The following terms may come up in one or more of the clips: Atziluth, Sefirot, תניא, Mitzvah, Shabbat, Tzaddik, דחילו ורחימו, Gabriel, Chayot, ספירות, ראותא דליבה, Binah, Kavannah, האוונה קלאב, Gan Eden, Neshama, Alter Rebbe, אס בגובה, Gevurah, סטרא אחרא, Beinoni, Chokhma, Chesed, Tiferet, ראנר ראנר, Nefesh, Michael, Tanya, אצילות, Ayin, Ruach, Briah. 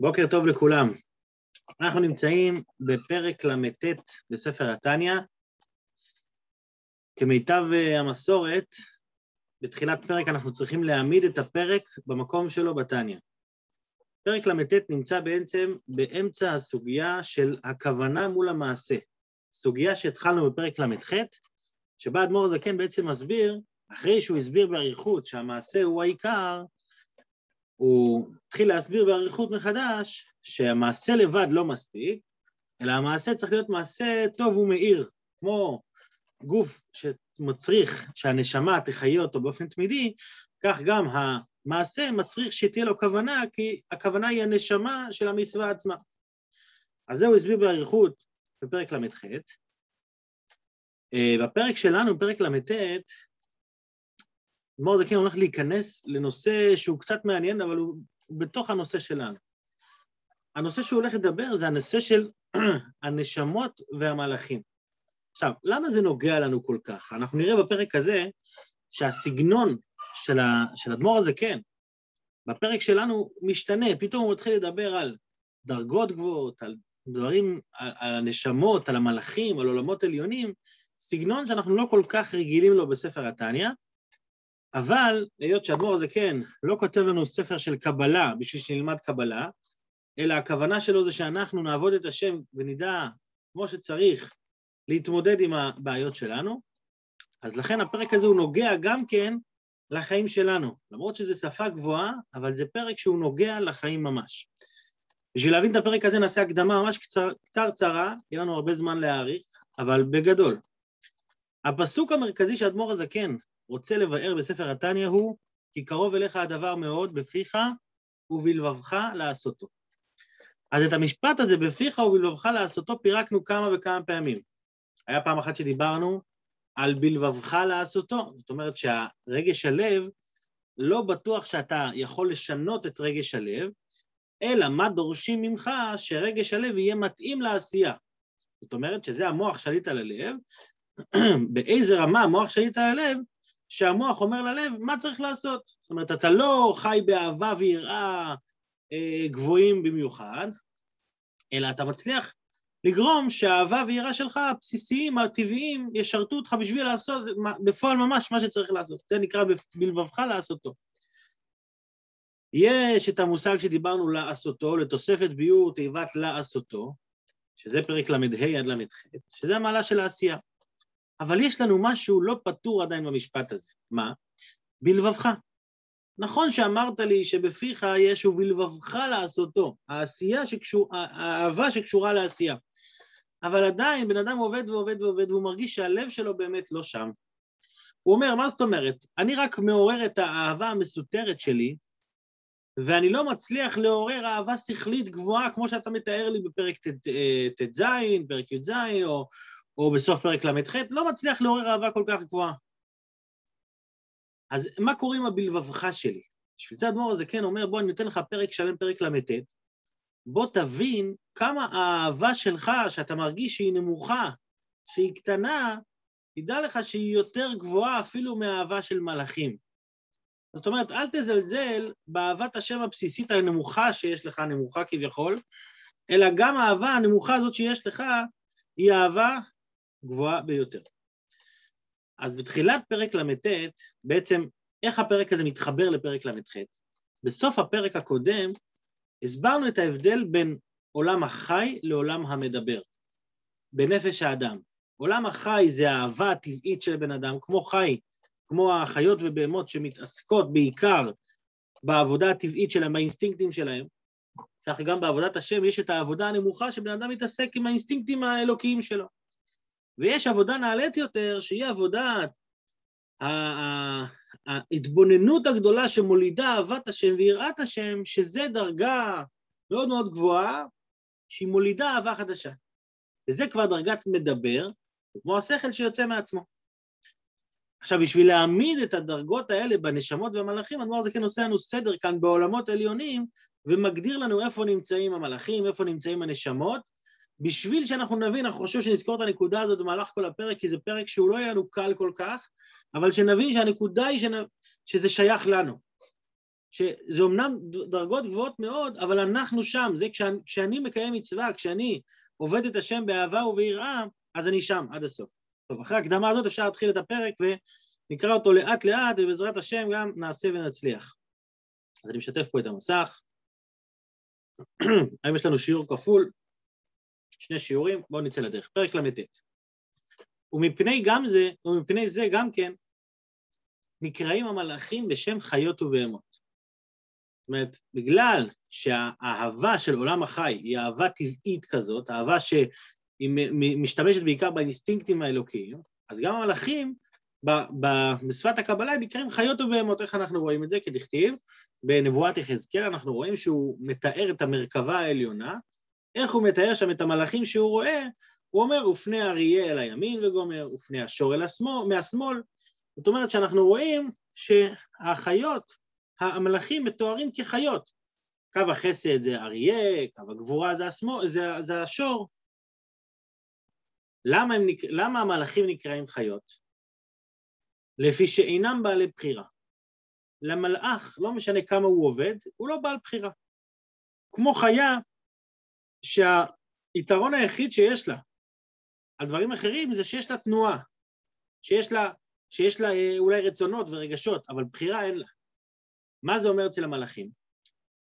בוקר טוב לכולם. אנחנו נמצאים בפרק למתת בספר התניה. כמיטב המסורת, בתחילת פרק אנחנו צריכים להעמיד את הפרק במקום שלו בתניה. פרק למתת נמצא בעצם באמצע הסוגיה של הכוונה מול המעשה. סוגיה שהתחלנו בפרק למתח, שבה אדמור הזקן בעצם מסביר, אחרי שהוא הסביר בעריכות שהמעשה הוא העיקר, הוא התחיל להסביר בעריכות מחדש שהמעשה לבד לא מספיק, אלא המעשה צריך להיות מעשה טוב ומאיר, כמו גוף שמצריך שהנשמה תחיה אותו באופן תמידי, כך גם המעשה מצריך שתהיה לו כוונה, כי הכוונה היא הנשמה של המצווה עצמה. אז זהו הסביר בעריכות בפרק למ"ח. בפרק שלנו, פרק למ"ט, אדמור הזקן הולך להיכנס לנושא שהוא קצת מעניין, אבל הוא בתוך הנושא שלנו. הנושא שהוא הולך לדבר זה הנושא של הנשמות והמלאכים. עכשיו, למה זה נוגע לנו כל כך? אנחנו נראה בפרק הזה שהסגנון של אדמור הזקן, בפרק שלנו משתנה, פתאום הוא מתחיל לדבר על דרגות גבוהות, על דברים, על הנשמות, על המלאכים, על עולמות עליונים, סגנון שאנחנו לא כל כך רגילים לו בספר התניה, אבל היות שהאדמו"ר הזה כן לא כותב לנו ספר של קבלה בשביל שנלמד קבלה, אלא הכוונה שלו זה שאנחנו נעבוד את השם ונדע כמו שצריך להתמודד עם הבעיות שלנו, אז לכן הפרק הזה הוא נוגע גם כן לחיים שלנו, למרות שזה שפה גבוהה, אבל זה פרק שהוא נוגע לחיים ממש. בשביל להבין את הפרק הזה נעשה הקדמה ממש קצרצרה, יהיה לנו הרבה זמן להאריך, אבל בגדול. הפסוק המרכזי שהאדמו"ר הזה כן רוצה לבאר בספר התניא הוא, כי קרוב אליך הדבר מאוד בפיך ובלבבך לעשותו. אז את המשפט הזה בפיך ובלבבך לעשותו פירקנו כמה וכמה פעמים. היה פעם אחת שדיברנו על בלבבך לעשותו, זאת אומרת שהרגש הלב לא בטוח שאתה יכול לשנות את רגש הלב, אלא מה דורשים ממך שרגש הלב יהיה מתאים לעשייה. זאת אומרת שזה המוח שליט על הלב, באיזה רמה המוח שליט על הלב, שהמוח אומר ללב מה צריך לעשות. זאת אומרת, אתה לא חי באהבה ויראה גבוהים במיוחד, אלא אתה מצליח לגרום שהאהבה ויראה שלך, הבסיסיים, הטבעיים, ישרתו אותך בשביל לעשות בפועל ממש מה שצריך לעשות. זה נקרא בלבבך לעשותו. יש את המושג שדיברנו לעשותו, לתוספת ביור תיבת לעשותו, שזה פרק למ"ה עד למ"ח, שזה המעלה של העשייה. אבל יש לנו משהו לא פתור עדיין במשפט הזה. מה? בלבבך. נכון שאמרת לי שבפיך יש ובלבבך לעשותו, האהבה שקשורה לעשייה. אבל עדיין בן אדם עובד ועובד ועובד, והוא מרגיש שהלב שלו באמת לא שם. הוא אומר, מה זאת אומרת? אני רק מעורר את האהבה המסותרת שלי, ואני לא מצליח לעורר אהבה שכלית גבוהה, כמו שאתה מתאר לי בפרק ת"ז, פרק י"ז, או בסוף פרק למ"ח, לא מצליח לעורר אהבה כל כך גבוהה. אז מה קורה עם הבלבבך שלי? בשביל זה אדמו"ר הזה כן אומר, בוא אני נותן לך פרק שלם, פרק למ"ט, בוא תבין כמה האהבה שלך, שאתה מרגיש שהיא נמוכה, שהיא קטנה, תדע לך שהיא יותר גבוהה אפילו מהאהבה של מלאכים. זאת אומרת, אל תזלזל באהבת השם הבסיסית הנמוכה שיש לך, נמוכה כביכול, אלא גם האהבה הנמוכה הזאת שיש לך, היא אהבה גבוהה ביותר. אז בתחילת פרק למ"ט, בעצם איך הפרק הזה מתחבר לפרק למ"ח? בסוף הפרק הקודם, הסברנו את ההבדל בין עולם החי לעולם המדבר, בנפש האדם. עולם החי זה האהבה הטבעית של בן אדם, כמו חי, כמו החיות ובהמות שמתעסקות בעיקר בעבודה הטבעית שלהם, באינסטינקטים שלהם. כך גם בעבודת השם יש את העבודה הנמוכה שבן אדם מתעסק עם האינסטינקטים האלוקיים שלו. ויש עבודה נעלית יותר, שהיא עבודת ההתבוננות הגדולה שמולידה אהבת השם ויראת השם, שזה דרגה מאוד מאוד גבוהה, שהיא מולידה אהבה חדשה. וזה כבר דרגת מדבר, כמו השכל שיוצא מעצמו. עכשיו, בשביל להעמיד את הדרגות האלה בנשמות והמלאכים, אדמו"ר הזקן עושה לנו סדר כאן בעולמות עליונים, ומגדיר לנו איפה נמצאים המלאכים, איפה נמצאים הנשמות, בשביל שאנחנו נבין, אנחנו חושב שנזכור את הנקודה הזאת במהלך כל הפרק, כי זה פרק שהוא לא יהיה לנו קל כל כך, אבל שנבין שהנקודה היא שזה שייך לנו. שזה אומנם דרגות גבוהות מאוד, אבל אנחנו שם, זה כשאני מקיים מצווה, כשאני עובד את השם באהבה וביראה, אז אני שם עד הסוף. טוב, אחרי הקדמה הזאת אפשר להתחיל את הפרק ונקרא אותו לאט לאט, ובעזרת השם גם נעשה ונצליח. אז אני משתף פה את המסך. היום יש לנו שיעור כפול, 2 שיעורים, בואו נצא לדרך. פרק למתת. ומפני זה גם כן, נקראים המלאכים בשם חיות ובהמות. זאת אומרת, בגלל שהאהבה של עולם החי היא אהבה טבעית כזאת, אהבה שהיא משתמשת בעיקר באינסטינקטים האלוקיים, אז גם המלאכים בשפת הקבלה הם נקראים חיות ובהמות. איך אנחנו רואים את זה? כדכתיב, בנבואת יחזקאל אנחנו רואים שהוא מתאר את המרכבה העליונה, איך הוא מתאר שם את המלאכים שהוא רואה, הוא אומר, ופני אריה אל הימין וגומר, ופני השור אל השמאל, מהשמאל. זאת אומרת שאנחנו רואים שהחיות, המלאכים מתוארים כחיות. קו החסד זה אריה, קו הגבורה זה השמאל, זה השור. למה המלאכים נקראים חיות? לפי שאינם בעלי בחירה. למלאך, לא משנה כמה הוא עובד, הוא לא בעל בחירה. כמו חיה, שהיתרון היחיד שיש לה, על דברים אחרים, זה שיש לה תנועה, שיש לה אולי רצונות ורגשות, אבל בחירה אין לה. מה זה אומר אצל המלאכים?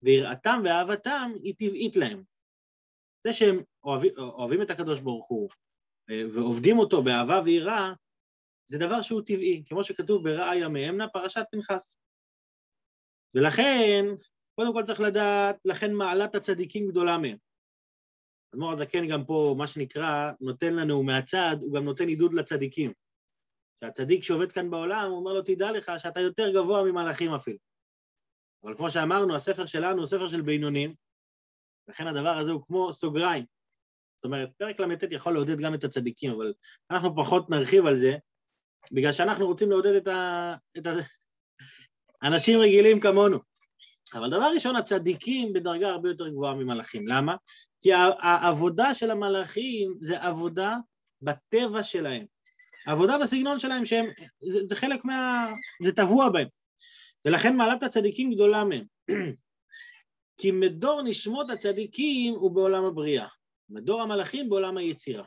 ויראתם ואהבתם היא טבעית להם. זה שהם אוהבים את הקדוש ברוך הוא, ועובדים אותו באהבה ויראה, זה דבר שהוא טבעי, כמו שכתוב בראה ימיהם, פרשת פנחס. ולכן, קודם כל צריך לדעת, לכן מעלת הצדיקים גדולה מהם. אדמור הזקן גם פה, מה שנקרא, נותן לנו מהצד, הוא גם נותן עידוד לצדיקים. שהצדיק שעובד כאן בעולם, הוא אומר לו, תדע לך שאתה יותר גבוה ממלאכים אפילו. אבל כמו שאמרנו, הספר שלנו הוא ספר של בינונים, לכן הדבר הזה הוא כמו סוגריים. זאת אומרת, פרק למתת יכול לעודד גם את הצדיקים, אבל אנחנו פחות נרחיב על זה, בגלל שאנחנו רוצים לעודד את האנשים רגילים כמונו. אבל דבר ראשון, הצדיקים בדרגה הרבה יותר גבוהה ממלאכים. למה? כי העבודה של המלאכים זה עבודה בטבע שלהם. העבודה בסגנון שלהם, שהם, זה חלק זה טבוע בהם. ולכן מעלת הצדיקים גדולה מהם. כי מדור נשמות הצדיקים הוא בעולם הבריאה. מדור המלאכים בעולם היצירה.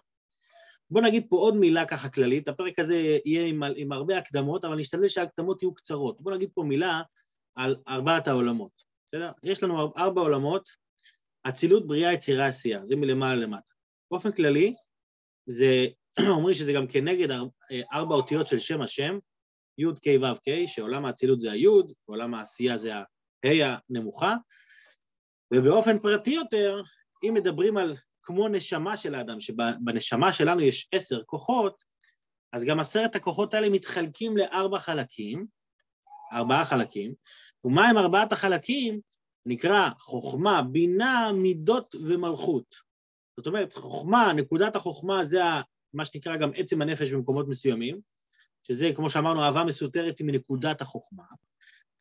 בוא נגיד פה עוד מילה ככה כללית, הפרק הזה יהיה עם הרבה הקדמות, אבל נשתדל שההקדמות יהיו קצרות. בוא נגיד פה מילה על 4 העולמות, בסדר? יש לנו 4 עולמות, אצילות, בריאה, יצירה, עשייה, זה מלמעלה למטה. באופן כללי, אומרים שזה גם כנגד 4 אותיות של שם השם, י' כ' ו' כ', שעולם האצילות זה הי', ועולם העשייה זה ה' הנמוכה, ובאופן פרטי יותר, אם מדברים על כמו נשמה של האדם, שבנשמה שלנו יש 10 כוחות, אז גם 10 הכוחות האלה מתחלקים ל4 חלקים, ומה הם 4 החלקים? נקרא חוכמה, בינה, מידות ומלכות. זאת אומרת, חוכמה, נקודת החוכמה זה מה שנקרא גם עצם הנפש במקומות מסוימים, שזה כמו שאמרנו, אהבה מסותרת עם נקודת החוכמה.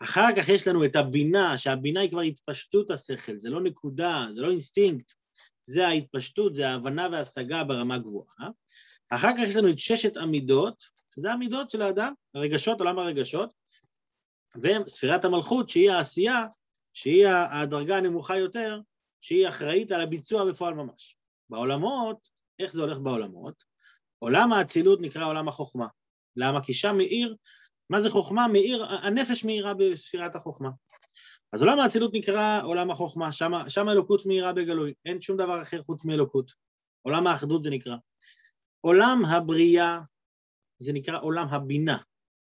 אחר כך יש לנו את הבינה, שהבינה היא כבר התפשטות השכל, זה לא נקודה, זה לא אינסטינקט, זה ההתפשטות, זה ההבנה וההשגה ברמה גבוהה. אחר כך יש לנו את 6 המידות, שזה המידות של האדם, הרגשות, עולם הרגשות, וספירת המלכות, שהיא העשייה, שהיא הדרגה הנמוכה יותר, שהיא אחראית על הביצוע בפועל ממש. בעולמות, איך זה הולך בעולמות? עולם האצילות נקרא עולם החוכמה. למה? כי שם מאיר, מה זה חוכמה? מאיר, הנפש מאירה בספירת החוכמה. אז עולם האצילות נקרא עולם החוכמה, שם אלוקות מאירה בגלוי, אין שום דבר אחר חוץ מאלוקות. עולם האחדות זה נקרא. עולם הבריאה זה נקרא עולם הבינה,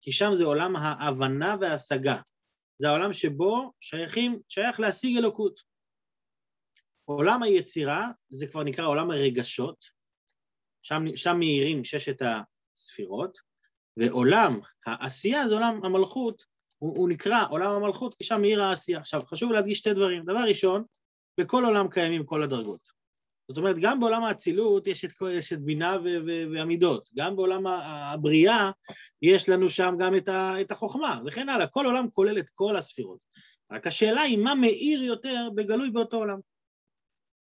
כי שם זה עולם ההבנה וההשגה. זה העולם שבו שייך להשיג אלוקות. עולם היצירה זה כבר נקרא עולם הרגשות, שם מאירים 6 הספירות, ועולם העשייה זה עולם המלכות, הוא נקרא עולם המלכות, כי שם מאיר העשייה. עכשיו, חשוב להדגיש 2 דברים. דבר ראשון, בכל עולם קיימים כל הדרגות. זאת אומרת, גם בעולם האצילות יש את בינה והמידות, גם בעולם הבריאה יש לנו שם גם את החוכמה, וכן הלאה, כל עולם כולל את כל הספירות. רק השאלה היא מה מאיר יותר בגלוי באותו עולם.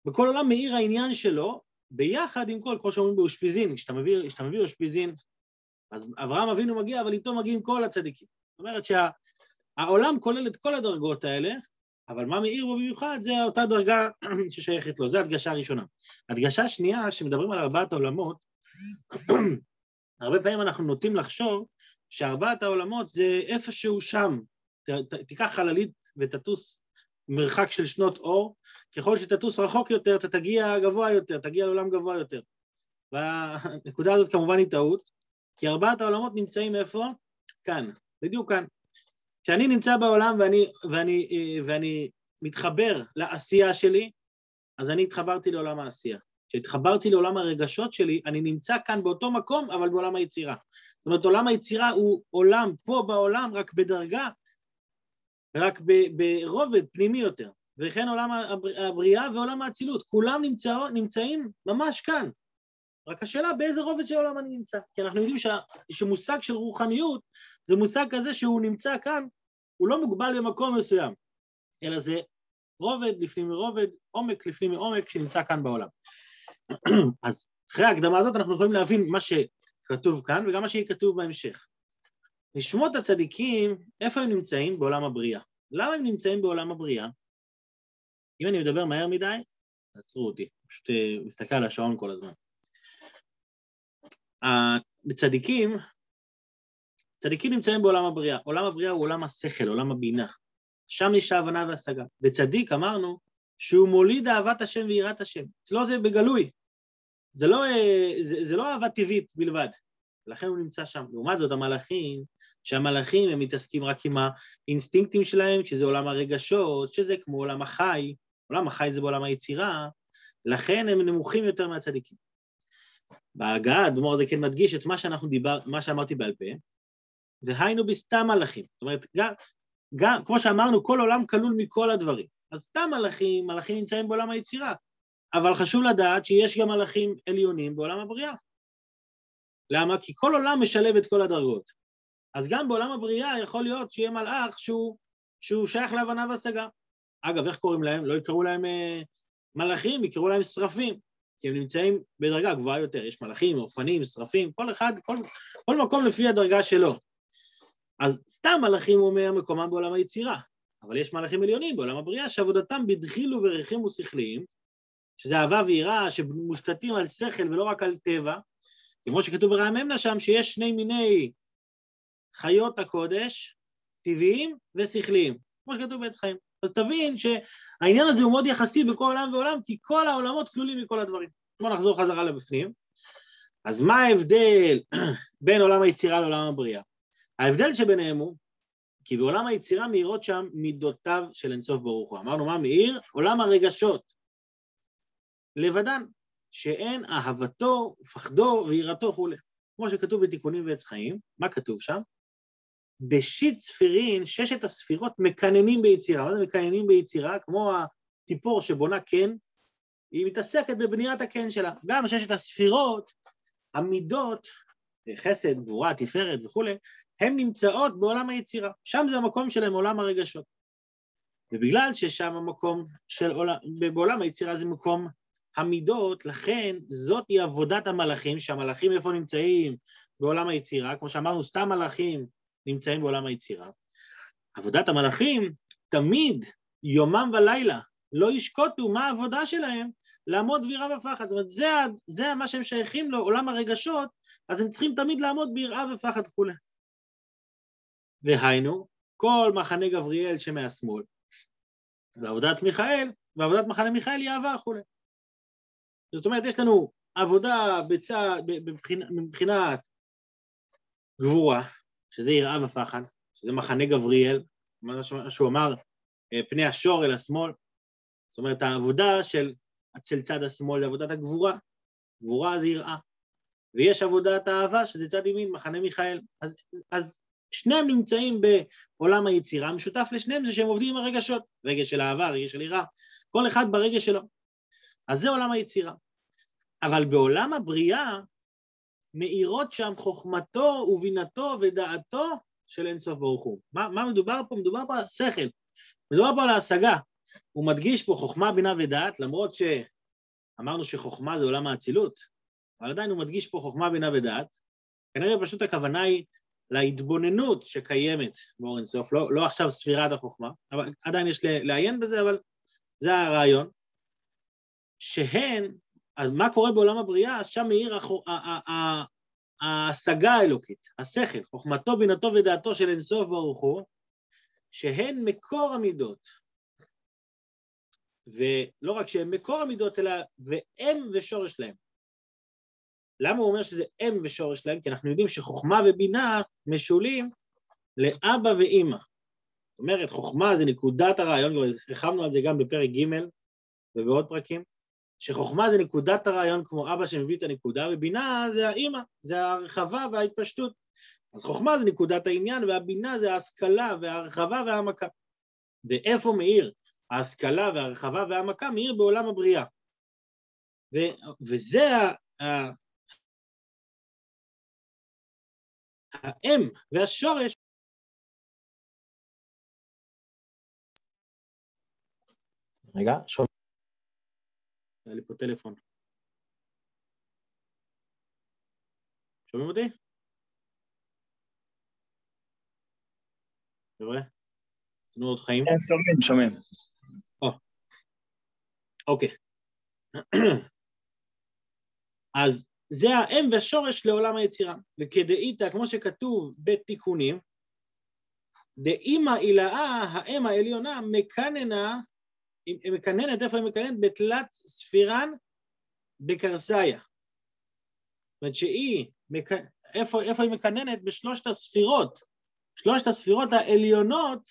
בכל עולם מאיר העניין שלו, ביחד עם כל, כמו שאומרים באושפיזין, כשאתה מביא אושפיזין, אז אברהם אבינו מגיע, אבל איתו מגיעים כל הצדיקים. זאת אומרת העולם כולל את כל הדרגות האלה, אבל מה מאיר בו במיוחד זה אותה דרגה ששייכת לו, זו הדגשה הראשונה. הדגשה השנייה, שמדברים על ארבעת העולמות, הרבה פעמים אנחנו נוטים לחשוב שארבעת העולמות זה איפשהו שם, תיקח חללית ותטוס מרחק של שנות אור, ככל שתטוס רחוק יותר, אתה תגיע גבוה יותר, תגיע לעולם גבוה יותר. והנקודה הזאת כמובן היא טעות, כי ארבעת העולמות נמצאים איפה? כאן, בדיוק כאן. כשאני נמצא בעולם ואני מתחבר לעשייה שלי, אז אני התחברתי לעולם העשייה. כשהתחברתי לעולם הרגשות שלי, אני נמצא כאן באותו מקום, אבל בעולם היצירה. זאת אומרת, עולם היצירה הוא עולם פה בעולם, רק בדרגה, רק ברובד פנימי יותר. וכן עולם הבריאה ועולם האצילות, כולם נמצאים ממש כאן. רק השאלה באיזה רובד של עולם אני נמצא. כי אנחנו יודעים שמושג של רוחניות, זה מושג כזה שהוא נמצא כאן, הוא לא מוגבל במקום מסוים, אלא זה רובד לפנים מרובד, עומק לפנים מעומק שנמצא כאן בעולם. אז אחרי ההקדמה הזאת אנחנו יכולים להבין מה שכתוב כאן, וגם מה שיהיה כתוב בהמשך. נשמות הצדיקים, איפה הם נמצאים? בעולם הבריאה. למה הם נמצאים בעולם הבריאה? אם אני מדבר מהר מדי, תעצרו אותי, פשוט מסתכל על השעון כל הזמן. צדיקים נמצאים בעולם הבריאה. עולם הבריאה הוא עולם השכל, עולם הבינה. שם יש ההבנה והשגה. וצדיק אמרנו שהוא מוליד אהבת השם ויראת השם. אצלו זה בגלוי. זה לא אהבה טבעית בלבד. לכן הוא נמצא שם. לעומת זאת המלאכים, שהמלאכים הם מתעסקים רק עם האינסטינקטים שלהם, שזה עולם הרגשות, שזה כמו עולם החי. עולם החי זה בעולם היצירה. לכן הם נמוכים יותר מהצדיקים. בהגעה, דמור זה כן מדגיש את מה שאנחנו מה שאמרתי בעל פה, והיינו בסתם מלאכים. זאת אומרת, גם, כמו שאמרנו, כל עולם כלול מכל הדברים. אז סתם מלאכים, מלאכים נמצאים בעולם היצירה, אבל חשוב לדעת שיש גם מלאכים עליונים בעולם הבריאה. למה? כי כל עולם משלב את כל הדרגות. אז גם בעולם הבריאה יכול להיות שיהיה מלאך שהוא שייך להבנה והשגה. אגב, איך קוראים להם? לא יקראו להם מלאכים, יקראו להם שרפים. כי הם נמצאים בדרגה גבוהה יותר, יש מלאכים, אופנים, שרפים, כל אחד, כל מקום לפי הדרגה שלו. אז סתם מלאכים אומר מקומם בעולם היצירה, אבל יש מלאכים עליונים בעולם הבריאה, שעבודתם בדחילו ורחים ושכליים, שזה אהבה ויראה, שמושתתים על שכל ולא רק על טבע, כמו שכתוב ברעממנה שם, שיש שני מיני חיות הקודש, טבעיים ושכליים, כמו שכתוב בעץ חיים. אז תבין שהעניין הזה הוא מאוד יחסי בכל עולם ועולם, כי כל העולמות כלולים מכל הדברים. בואו נחזור חזרה לבפנים. אז מה ההבדל בין עולם היצירה לעולם הבריאה? ההבדל שביניהם הוא, כי בעולם היצירה מאירות שם מידותיו של אינסוף ברוך הוא. אמרנו מה מאיר? עולם הרגשות. לבדן, שאין אהבתו, פחדו ויראתו וכו'. כמו שכתוב בתיקונים ועץ חיים, מה כתוב שם? דשית ספירין, ששת הספירות מקננים ביצירה. מה זה מקננים ביצירה? כמו הטיפור שבונה קן, היא מתעסקת בבניית הקן שלה. גם ששת הספירות, המידות, חסד, גבורה, תפארת וכו', הן נמצאות בעולם היצירה. שם זה המקום שלהם, עולם הרגשות. ובגלל ששם המקום של עולם, בעולם היצירה זה מקום המידות, לכן זאת היא עבודת המלאכים, שהמלאכים איפה נמצאים בעולם היצירה, כמו שאמרנו, סתם מלאכים, נמצאים בעולם היצירה. עבודת המלאכים תמיד יומם ולילה, לא ישקוטו מה העבודה שלהם, לעמוד ביראה ופחד. זאת אומרת, זה מה שהם שייכים לו, עולם הרגשות, אז הם צריכים תמיד לעמוד ביראה ופחד כולה. והיינו, כל מחנה גבריאל שמהשמאל, ועבודת מחנה מיכאל היא אהבה כולה. זאת אומרת, יש לנו עבודה מבחינת גבורה, שזה יראה ופחד, שזה מחנה גבריאל, מה שהוא אמר, פני השור אל השמאל, זאת אומרת, העבודה של צד השמאל, זה עבודת הגבורה, גבורה זה יראה, ויש עבודת האהבה, שזה צד ימין, מחנה מיכאל, אז שניהם נמצאים בעולם היצירה, משותף לשניהם זה שהם עובדים עם הרגשות, רגש של אהבה, רגש של יראה, כל אחד ברגש שלו, אז זה עולם היצירה, אבל בעולם הבריאה, מאירות שם חוכמתו ובינתו ודעתו של אין סוף ברוך הוא. מה מדובר פה? מדובר פה על השכל, מדובר פה על ההשגה. הוא מדגיש פה חוכמה, בינה ודעת, למרות שאמרנו שחוכמה זה עולם האצילות, אבל עדיין הוא מדגיש פה חוכמה, בינה ודעת. כנראה פשוט הכוונה היא להתבוננות שקיימת באור אינסוף, לא עכשיו ספירת החוכמה, אבל עדיין יש לעיין בזה, אבל זה הרעיון, שהן, מה קורה בעולם הבריאה, אז שם מאיר ההשגה האלוקית, השכל, חוכמתו, בינתו ודעתו של אינסוף ברוך הוא, שהן מקור המידות, ולא רק שהן מקור המידות, אלא והם ושורש להם. למה הוא אומר שזה הם ושורש להם? כי אנחנו יודעים שחוכמה ובינה משולים לאבא ואמא. זאת אומרת, חוכמה זה נקודת הרעיון, הרחבנו על זה גם בפרק ג' ובעוד פרקים, שחוכמה זה נקודת הרעיון כמו אבא שמביא את הנקודה, ובינה זה האמא, זה ההרחבה וההתפשטות. אז חוכמה זה נקודת העניין, והבינה זה ההשכלה וההרחבה והעמקה. ואיפה מאיר? ההשכלה וההרחבה והעמקה מאיר בעולם הבריאה. וזה האם והשורש, רגע, שומע. היה לי פה טלפון. שומעים אותי? תראה, תנו עוד חיים. שומעים, שומעים. אוקיי. אז זה האם והשורש לעולם היצירה, וכדאיתה, כמו שכתוב בתיקונים, דאימא הילאה, האם העליונה, מקננה, היא מקננת, איפה היא מקננת? בתלת ספירן בקרסאיה. זאת אומרת שהיא, איפה היא מקננת? בשלושת הספירות. שלושת הספירות העליונות,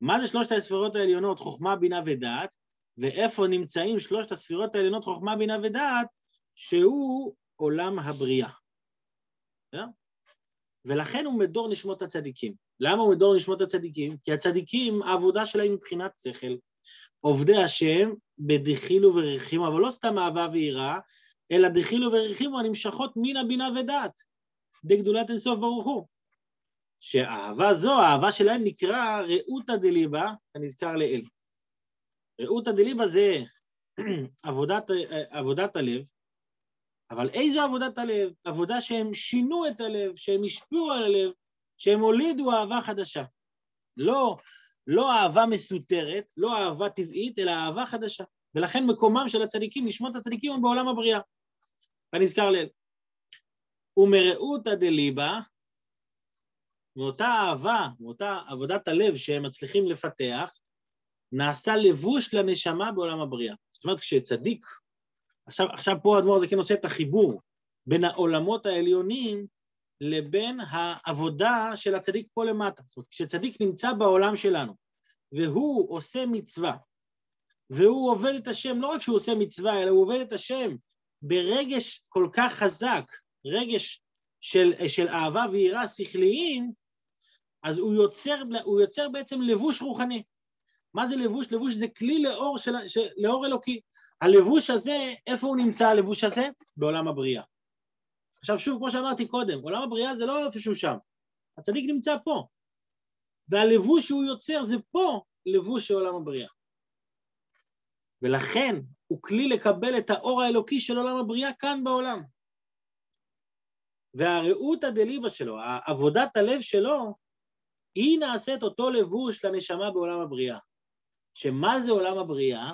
מה זה שלושת הספירות העליונות? חוכמה, בינה ודעת, ואיפה נמצאים שלושת הספירות העליונות, חוכמה, בינה ודעת, שהוא עולם הבריאה. ולכן הוא מדור נשמות הצדיקים. למה הוא מדור נשמות הצדיקים? כי הצדיקים, העבודה שלהם מבחינת שכל, עובדי השם בדחילו ורחימו, אבל לא סתם אהבה ויראה, אלא דחילו ורחימו הנמשכות מן הבינה ודעת, דגדולת אינסוף ברוך הוא. שהאהבה זו, האהבה שלהם נקרא ראותא דליבה, הנזכר לאל. ראותא דליבה זה עבודת הלב, אבל איזו עבודת הלב? עבודה שהם שינו את הלב, שהם השפיעו על הלב, שהם הולידו אהבה חדשה. לא אהבה מסותרת, לא אהבה טבעית, אלא אהבה חדשה. ולכן מקומם של הצדיקים, נשמות הצדיקים, הוא בעולם הבריאה. ונזכר ליל. ומראותא דליבה, מאותה אהבה, מאותה עבודת הלב שהם מצליחים לפתח, נעשה לבוש לנשמה בעולם הבריאה. זאת אומרת, כשצדיק, עכשיו פה האדמו"ר הזקן עושה את החיבור בין העולמות העליונים לבין העבודה של הצדיק פה למטה. זאת אומרת, כשצדיק נמצא בעולם שלנו, והוא עושה מצווה, והוא עובד את השם, לא רק שהוא עושה מצווה, אלא הוא עובד את השם ברגש כל כך חזק, רגש של אהבה ויראה שכליים, אז הוא יוצר בעצם לבוש רוחני. מה זה לבוש? לבוש זה כלי לאור אלוקי. הלבוש הזה, איפה הוא נמצא הלבוש הזה? בעולם הבריאה. עכשיו שוב, כמו שאמרתי קודם, עולם הבריאה זה לא איפשהו שם, הצדיק נמצא פה, והלבוש שהוא יוצר זה פה לבוש של עולם הבריאה. ולכן הוא כלי לקבל את האור האלוקי של עולם הבריאה כאן בעולם. והראותא דליבה שלו, עבודת הלב שלו, היא נעשית אותו לבוש לנשמה בעולם הבריאה. שמה זה עולם הבריאה?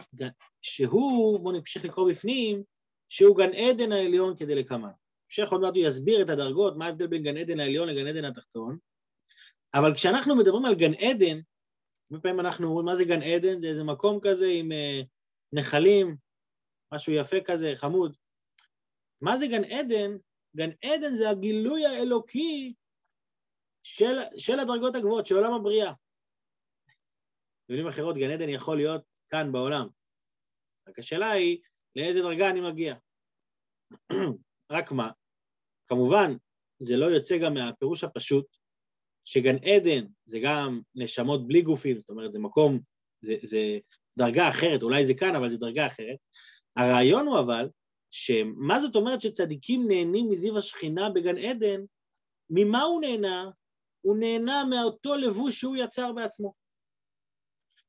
שהוא, בואו נמשיך לקרוא בפנים, שהוא גן עדן העליון כדי לקמן. המשך עוד מעט הוא יסביר את הדרגות, מה ההבדל בין גן עדן העליון לגן עדן התחתון, אבל כשאנחנו מדברים על גן עדן, בפעמים אנחנו אומרים, מה זה גן עדן? זה איזה מקום כזה עם נחלים, משהו יפה כזה, חמוד. מה זה גן עדן? גן עדן זה הגילוי האלוקי של הדרגות הגבוהות, של עולם הבריאה. במילים אחרות, גן עדן יכול להיות כאן בעולם. רק השאלה היא, לאיזה דרגה אני מגיע? רק מה? כמובן, זה לא יוצא גם מהפירוש הפשוט, שגן עדן זה גם נשמות בלי גופים, זאת אומרת, זה מקום, זה דרגה אחרת, אולי זה כאן, אבל זה דרגה אחרת. הרעיון הוא אבל, שמה זאת אומרת שצדיקים נהנים מזיו השכינה בגן עדן, ממה הוא נהנה? הוא נהנה מאותו לבוש שהוא יצר בעצמו.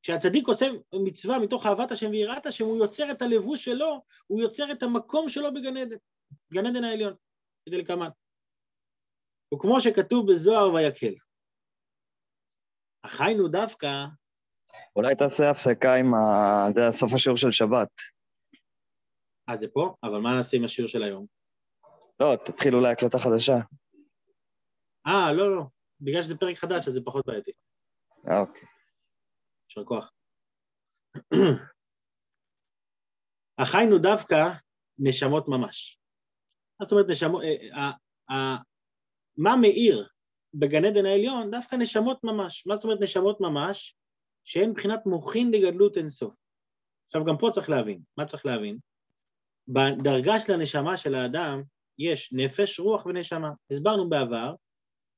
כשהצדיק עושה מצווה מתוך אהבת השם ויראת השם, הוא יוצר את הלבוש שלו, הוא יוצר את המקום שלו בגן עדן. גן עדן העליון, כדי לקמן. וכמו שכתוב בזוהר ויקל. החיינו דווקא... אולי תעשה הפסקה עם זה סוף השיעור של שבת. אז זה פה? אבל מה נעשה עם השיעור של היום? לא, תתחיל אולי הקלטה חדשה. לא, לא. בגלל שזה פרק חדש, אז זה פחות בעייתי. אוקיי. שר כוח. החיינו דווקא נשמות ממש. זאת אומרת, נשמות... מה מאיר בגן עדן העליון? דווקא נשמות ממש. מה זאת אומרת נשמות ממש? שהן מבחינת מוחין לגדלות אינסוף. עכשיו גם פה צריך להבין. מה צריך להבין? בדרגה של הנשמה של האדם, יש נפש, רוח ונשמה. הסברנו בעבר,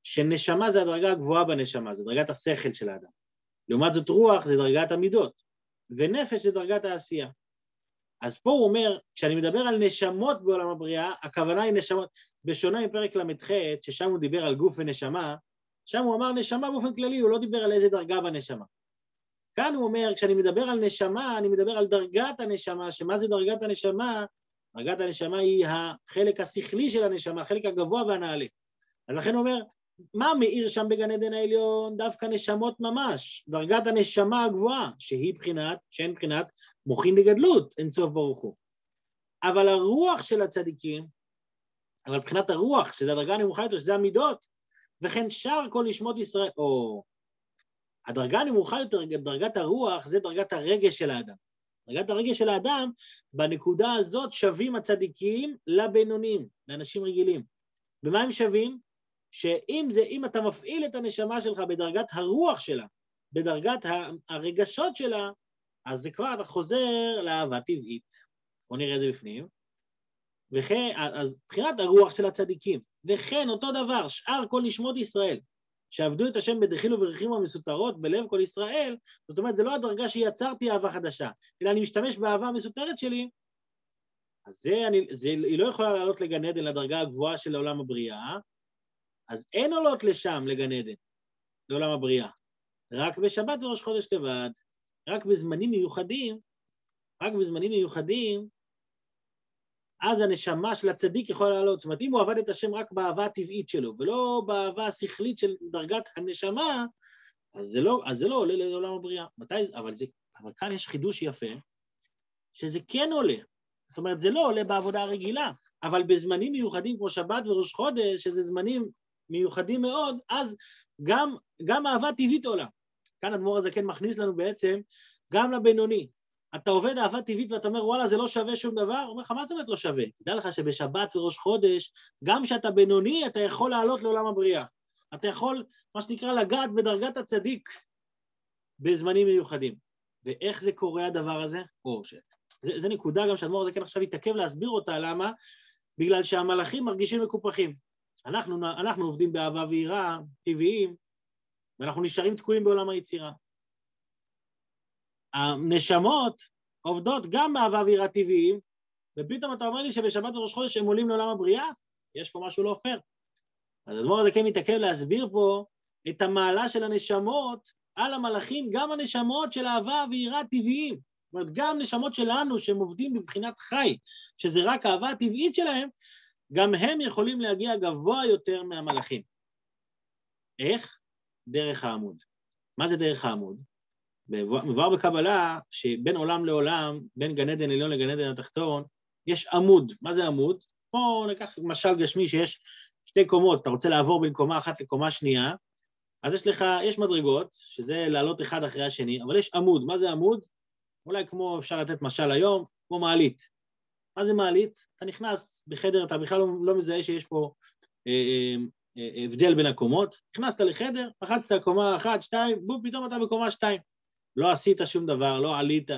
שנשמה זה הדרגה הגבוהה בנשמה, זה דרגת השכל של האדם. לעומת זאת רוח זה דרגת המידות, ונפש זה דרגת העשייה. אז פה הוא אומר, כשאני מדבר על נשמות בעולם הבריאה, הכוונה היא נשמות, בשונה מפרק למתח, ששם הוא דיבר על גוף ונשמה, שם הוא אמר נשמה באופן כללי, הוא לא דיבר על איזה דרגה בנשמה. כאן הוא אומר, כשאני מדבר על נשמה, אני מדבר על דרגת הנשמה, שמה זה דרגת הנשמה? דרגת הנשמה היא החלק השכלי של הנשמה, החלק הגבוה והנעלה. אז לכן הוא אומר, מה מאיר שם בגן עדן העליון? דווקא נשמות ממש, דרגת הנשמה הגבוהה, שהן בחינת מוחין לגדלות, אין סוף ברוך הוא. אבל הרוח של הצדיקים, אבל בחינת הרוח, שזה הדרגה הנמוכה יותר, שזה המידות, וכן שר כל נשמות ישראל, או... הדרגה הנמוכה יותר, דרגת הרוח, זה דרגת הרגש של האדם. דרגת הרגש של האדם, בנקודה הזאת שווים הצדיקים לבינונים, לאנשים רגילים. במה הם שווים? שאם אתה מפעיל את הנשמה שלך בדרגת הרוח שלה, בדרגת הרגשות שלה, אז זה כבר אתה חוזר לאהבה טבעית. בוא נראה את זה בפנים. וכן, אז מבחינת הרוח של הצדיקים, וכן אותו דבר, שאר כל נשמות ישראל, שעבדו את השם בדחיל וברכים המסותרות בלב כל ישראל, זאת אומרת, זה לא הדרגה שיצרתי אהבה חדשה, אלא אני משתמש באהבה המסותרת שלי, אז היא לא יכולה לעלות לגן עדן לדרגה הגבוהה של עולם הבריאה, אז אין עולות לשם לגן עדן, לעולם הבריאה, רק בשבת וראש חודש לבד, רק בזמנים מיוחדים, אז הנשמה של הצדיק יכולה לעלות, זאת אומרת, אם הוא עבד את השם רק באהבה הטבעית שלו, ולא באהבה השכלית של דרגת הנשמה, אז זה לא עולה לעולם הבריאה. אבל כאן יש חידוש יפה, שזה כן עולה. זאת אומרת, זה לא עולה בעבודה הרגילה, אבל בזמנים מיוחדים כמו שבת וראש חודש, שזה זמנים מיוחדים מאוד, אז גם אהבה טבעית עולה. כאן הדמור הזה כן מכניס לנו בעצם, גם לבינוני. אתה עובד אהבה טבעית ואתה אומר, וואלה, זה לא שווה שום דבר, הוא אומר לך, מה זאת אומרת לא שווה? תדע לך שבשבת וראש חודש, גם שאתה בינוני, אתה יכול לעלות לעולם הבריאה. אתה יכול, מה שנקרא, לגעת בדרגת הצדיק בזמנים מיוחדים. ואיך זה קורה הדבר הזה? זה נקודה גם שהדמור הזה כן עכשיו יתעכב להסביר אותה, למה? בגלל שהמלאכים מרגישים מקופחים. אנחנו עובדים באהבה ויראה, טבעיים, ואנחנו נשארים תקועים בעולם היצירה. הנשמות עובדות גם באהבה ויראה טבעיים, ופתאום אתה אומר לי שבשבת וראש חודש הם עולים לעולם הבריאה, יש פה משהו לא פייר. אז הדבר הזה כן מתעכב להסביר פה את המעלה של הנשמות על המלאכים, גם הנשמות של אהבה ויראה טבעיים, זאת אומרת גם נשמות שלנו שהם עובדים בבחינת חי, שזה רק האהבה הטבעית שלהם, גם הם יכולים להגיע גבוה יותר מהמלאכים. איך? דרך העמוד. מה זה דרך העמוד? מבואר בקבלה שבין עולם לעולם, בין גן עדן עליון לגן עדן התחתון, יש עמוד. מה זה עמוד? פה ניקח משל גשמי שיש שתי קומות, אתה רוצה לעבור בין קומה אחת לקומה שנייה, אז יש מדרגות, שזה לעלות אחד אחרי השני, אבל יש עמוד. מה זה עמוד? אולי כמו אפשר לתת משל היום, כמו מעלית. מה זה מעלית? אתה נכנס בחדר, אתה בכלל לא מזהה שיש פה הבדל בין הקומות, נכנסת לחדר, לחצת קומה אחת, שתיים, בום, פתאום אתה בקומה שתיים. לא עשית שום דבר, לא עלית,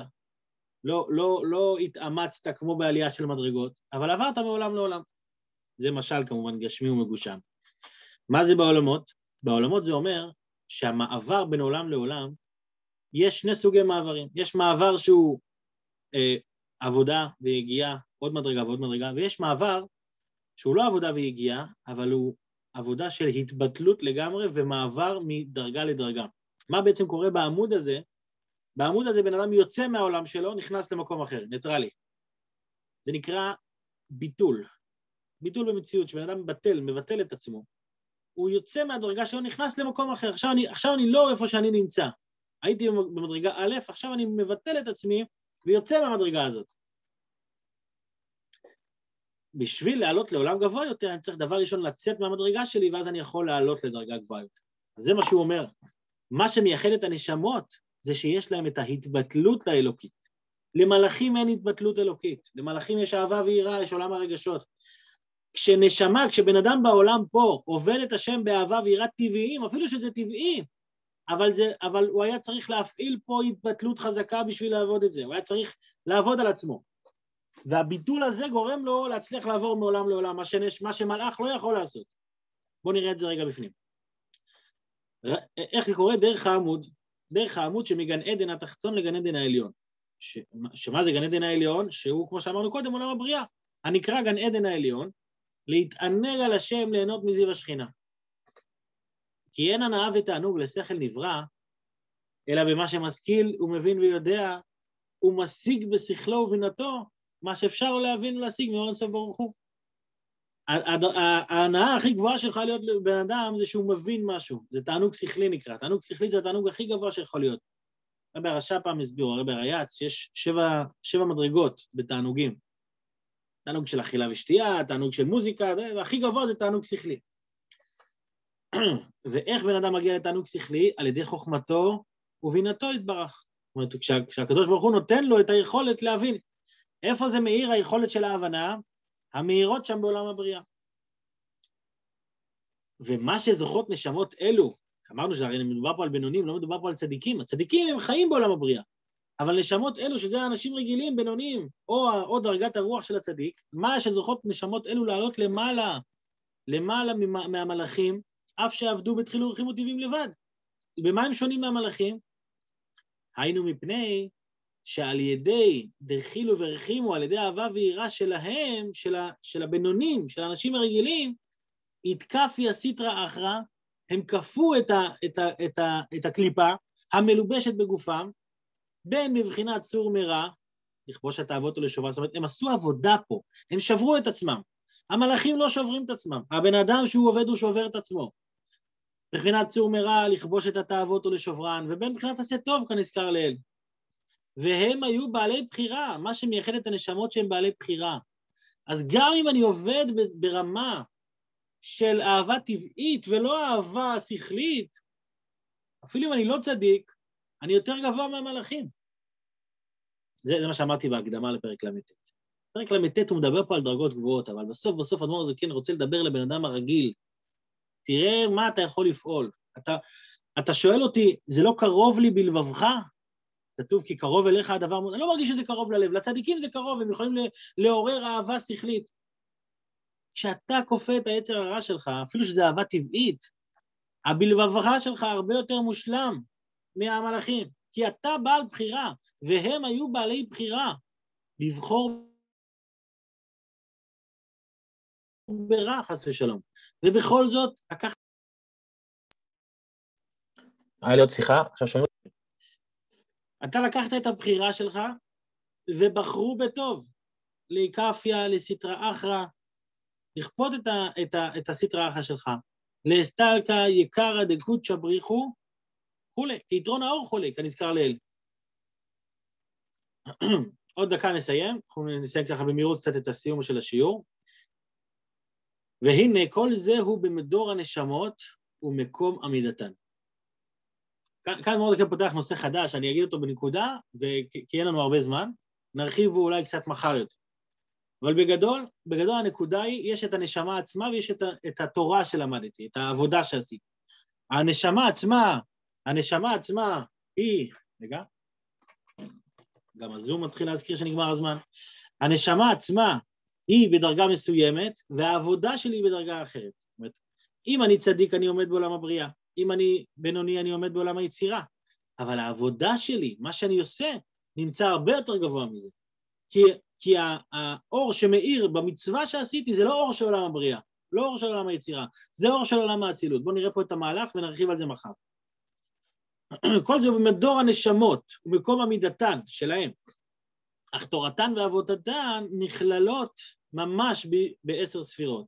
לא התאמצת כמו בעלייה של מדרגות, אבל עברת מעולם לעולם. זה משל כמובן גשמי ומגושם. מה זה בעולמות? בעולמות זה אומר שהמעבר בין עולם לעולם, יש שני סוגי מעברים. יש מעבר שהוא עבודה והגיעה, עוד מדרגה ועוד מדרגה, ויש מעבר שהוא לא עבודה והגיעה, אבל הוא עבודה של התבטלות לגמרי ומעבר מדרגה לדרגה. מה בעצם קורה בעמוד הזה? בעמוד הזה בן אדם יוצא מהעולם שלו, נכנס למקום אחר, ניטרלי. זה נקרא ביטול. ביטול במציאות, שבן אדם מבטל את עצמו. הוא יוצא מהדרגה שהוא נכנס למקום אחר, עכשיו אני לא איפה שאני נמצא, הייתי במדרגה א', עכשיו אני מבטל את עצמי ויוצא מהמדרגה הזאת. בשביל לעלות לעולם גבוה יותר, אני צריך דבר ראשון לצאת מהמדרגה שלי, ואז אני יכול לעלות לדרגה גבוהה יותר. אז זה מה שהוא אומר, מה שמייחד את הנשמות, זה שיש להם את ההתבטלות האלוקית. למלאכים אין התבטלות אלוקית, למלאכים יש אהבה ויראה, יש עולם הרגשות. כשנשמה, כשבן אדם בעולם פה, עובד את השם באהבה ויראה טבעיים, אפילו שזה טבעי, אבל הוא היה צריך להפעיל פה התבטלות חזקה בשביל לעבוד את זה, הוא היה צריך לעבוד על עצמו. והביטול הזה גורם לו להצליח לעבור מעולם לעולם, מה שמלאך לא יכול לעשות. בואו נראה את זה רגע בפנים. איך קורה? דרך העמוד שמגן עדן התחתון לגן עדן העליון. שמה זה גן עדן העליון? שהוא, כמו שאמרנו קודם, עולם הבריאה. הנקרא גן עדן העליון, להתענג על השם, ליהנות מזיו השכינה. כי אין הנאה ותענוג לשכל נברא, אלא במה שמשכיל הוא מבין ויודע, הוא משיג בשכלו ובינתו, מה שאפשר להבין ולהשיג מאון סוף ברוך הוא. ההנאה הכי גבוהה שיכולה להיות לבן אדם, זה שהוא מבין משהו, זה תענוג שכלי נקרא, תענוג שכלי זה התענוג הכי גבוה שיכול להיות. הרבי הרש"פ פעם הסבירו, הרבי הרייץ, יש שבע מדרגות בתענוגים, תענוג של אכילה ושתייה, תענוג של מוזיקה, והכי גבוה זה תענוג שכלי. ואיך בן אדם מגיע לתענוג שכלי? על ידי חוכמתו ובינתו יתברך. זאת אומרת, כשהקדוש ברוך הוא נותן לו את היכולת להבין, איפה זה מאיר היכולת של ההבנה? המאירות שם בעולם הבריאה. ומה שזוכות נשמות אלו, אמרנו שהרי מדובר פה על בינונים, לא מדובר פה על צדיקים, הצדיקים הם חיים בעולם הבריאה, אבל נשמות אלו, שזה אנשים רגילים, בינונים, או דרגת הרוח של הצדיק, מה שזוכות נשמות אלו לעלות למעלה מהמלאכים, אף שעבדו בתחיל ורחיב וטבעים לבד. במה הם שונים מהמלאכים? היינו מפני שעל ידי דרכילו ורחימו, על ידי אהבה ויראה שלהם, של הבינונים, של האנשים הרגילים, התקפי הסטרא אחרא, הם כפו את הקליפה המלובשת בגופם, בין מבחינת סור מרע, לכבוש התאוות ולשובה, זאת אומרת, הם עשו עבודה פה, הם שברו את עצמם, המלאכים לא שוברים את עצמם, הבן אדם שהוא עובד הוא שובר את עצמו, מבחינת סור מרע, לכבוש את התאוות ולשוברן, ובין מבחינת עשה טוב כנזכר לאל, והם היו בעלי בחירה, מה שמייחד את הנשמות שהם בעלי בחירה. אז גם אם אני עובד ברמה של אהבה טבעית ולא אהבה שכלית, אפילו אם אני לא צדיק, אני יותר גבוה מהמלאכים. זה מה שאמרתי בהקדמה לפרק למתת. פרק למתת הוא מדבר פה על דרגות גבוהות, אבל בסוף אדמור הזה כן רוצה לדבר לבן אדם הרגיל, תראה מה אתה יכול לפעול. אתה שואל אותי, זה לא קרוב לי בלבבך? כתוב כי קרוב אליך הדבר, אני לא מרגיש שזה קרוב ללב, לצדיקים זה קרוב, הם יכולים לעורר אהבה שכלית. כשאתה כופה את היצר הרע שלך, אפילו שזו אהבה טבעית, הבלבבך שלך הרבה יותר מושלם מהמלאכים, כי אתה בעל בחירה, והם היו בעלי בחירה, לבחור ברע חס ושלום, ובכל זאת, לקח... היה לי עוד שיחה, עכשיו שומעים. אתה לקחת את הבחירה שלך, ובחרו בטוב, להיקפיה, לסטרא אחרא, לכפות את הסטרא אחרא שלך, להסתלקה, יקרא, דקודשא בריחו, חולה, כי יתרון האור חולה, כנזכר לאל. עוד דקה נסיים, אנחנו נסיים ככה במהירות קצת את הסיום של השיעור, והנה כל זה הוא במדור הנשמות ומקום עמידתן. כאן מאוד דקה פותח נושא חדש, אני אגיד אותו בנקודה, כי אין לנו הרבה זמן, נרחיב בו אולי קצת מחר יותר. אבל בגדול הנקודה היא, יש את הנשמה עצמה ויש את התורה שלמדתי, את העבודה שעשיתי. הנשמה עצמה היא, רגע, גם הזום מתחיל להזכיר שנגמר הזמן, הנשמה עצמה היא בדרגה מסוימת, והעבודה שלי היא בדרגה אחרת. זאת אומרת, אם אני צדיק אני עומד בעולם הבריאה, אם אני בינוני, אני עומד בעולם היצירה, אבל העבודה שלי, מה שאני עושה, נמצא הרבה יותר גבוה מזה, כי האור שמאיר במצווה שעשיתי, זה לא אור של עולם הבריאה, לא אור של עולם היצירה, זה אור של עולם האצילות. בואו נראה פה את המהלך ונרחיב על זה מחר. כל זה במדור הנשמות, ומקום עמידתן שלהם, אך תורתן ועבודתן נכללות ממש ב10 ספירות,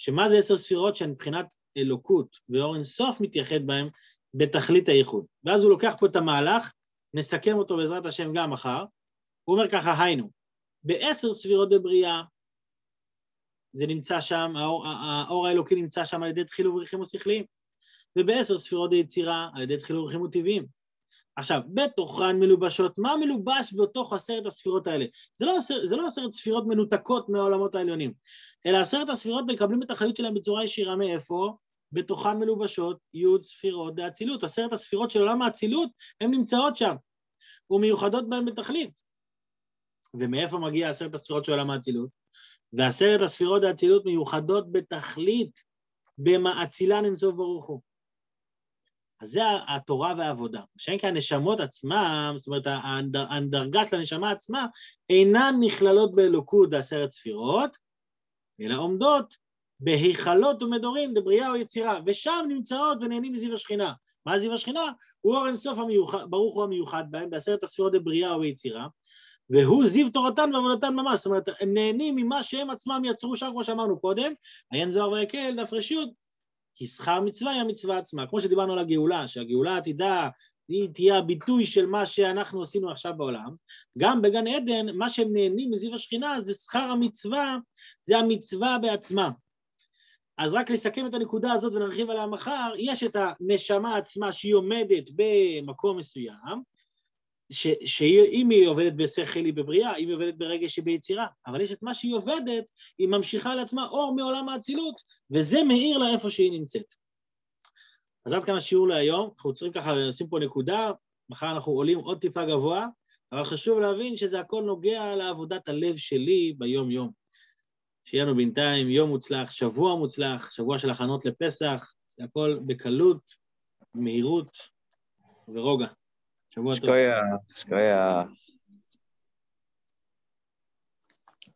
שמה זה 10 ספירות? שהן מבחינת אלוקות ואור אינסוף מתייחד בהם בתכלית הייחוד. ואז הוא לוקח פה את המהלך, נסכם אותו בעזרת השם גם מחר, הוא אומר ככה, היינו, בעשר ספירות בבריאה, זה נמצא שם, האור האלוקי נמצא שם על ידי תחילו ורחימו שכליים, ובעשר ספירות ביצירה על ידי תחילו ורחימו טבעיים. עכשיו, בתוכן מלובשות, מה מלובש בתוך עשרת הספירות האלה? זה לא עשרת ספירות מנותקות מהעולמות העליונים, אלא עשרת הספירות מקבלים את החיות שלהם בצורה ישירה מאיפה? בתוכן מלובשות, י' ספירות האצילות, עשרת הספירות של עולם האצילות, הן נמצאות שם, ומיוחדות בהן בתכלית. ומאיפה מגיע עשרת הספירות של עולם האצילות? ועשרת הספירות האצילות מיוחדות בתכלית, במאצילן אינסוף ברוך הוא. אז זה התורה והעבודה, שאין כי הנשמות עצמם, זאת אומרת, הדרגת לנשמה עצמה, אינן נכללות באלוקות עשרת ספירות, אלא עומדות, בהיכלות ומדורים, דבריאה או יצירה, ושם נמצאות ונהנים מזיו השכינה. מה זיו השכינה? הוא אור אינסוף ברוך הוא המיוחד בהם, בעשרת הספירות דבריאה או יצירה, והוא זיו תורתן ועבודתן ממש, זאת אומרת, הם נהנים ממה שהם עצמם יצרו שם, כמו שאמרנו קודם, עיין זוהר ויקל, דף רשיות, כי שכר מצווה היא המצווה עצמה, כמו שדיברנו על הגאולה, שהגאולה העתידה, היא תהיה הביטוי של מה שאנחנו עשינו עכשיו בעולם, גם בגן עדן, מה שהם נהנים מזיו השכינה, זה שכר המצווה, זה המצווה בעצמה. אז רק לסכם את הנקודה הזאת ונרחיב עליה מחר, יש את הנשמה עצמה שהיא עומדת במקום מסוים, שאם היא עובדת בשכל היא בבריאה, אם היא עובדת ברגש היא ביצירה, אבל יש את מה שהיא עובדת, היא ממשיכה לעצמה אור מעולם האצילות, וזה מאיר לה איפה שהיא נמצאת. אז עד כאן השיעור להיום, אנחנו עוצרים ככה ועושים פה נקודה, מחר אנחנו עולים עוד טיפה גבוה, אבל חשוב להבין שזה הכל נוגע לעבודת הלב שלי ביום יום. שיהיה לנו בינתיים יום מוצלח, שבוע מוצלח, שבוע של הכנות לפסח, הכל בקלות, מהירות ורוגע. שבוע טוב. שקויה.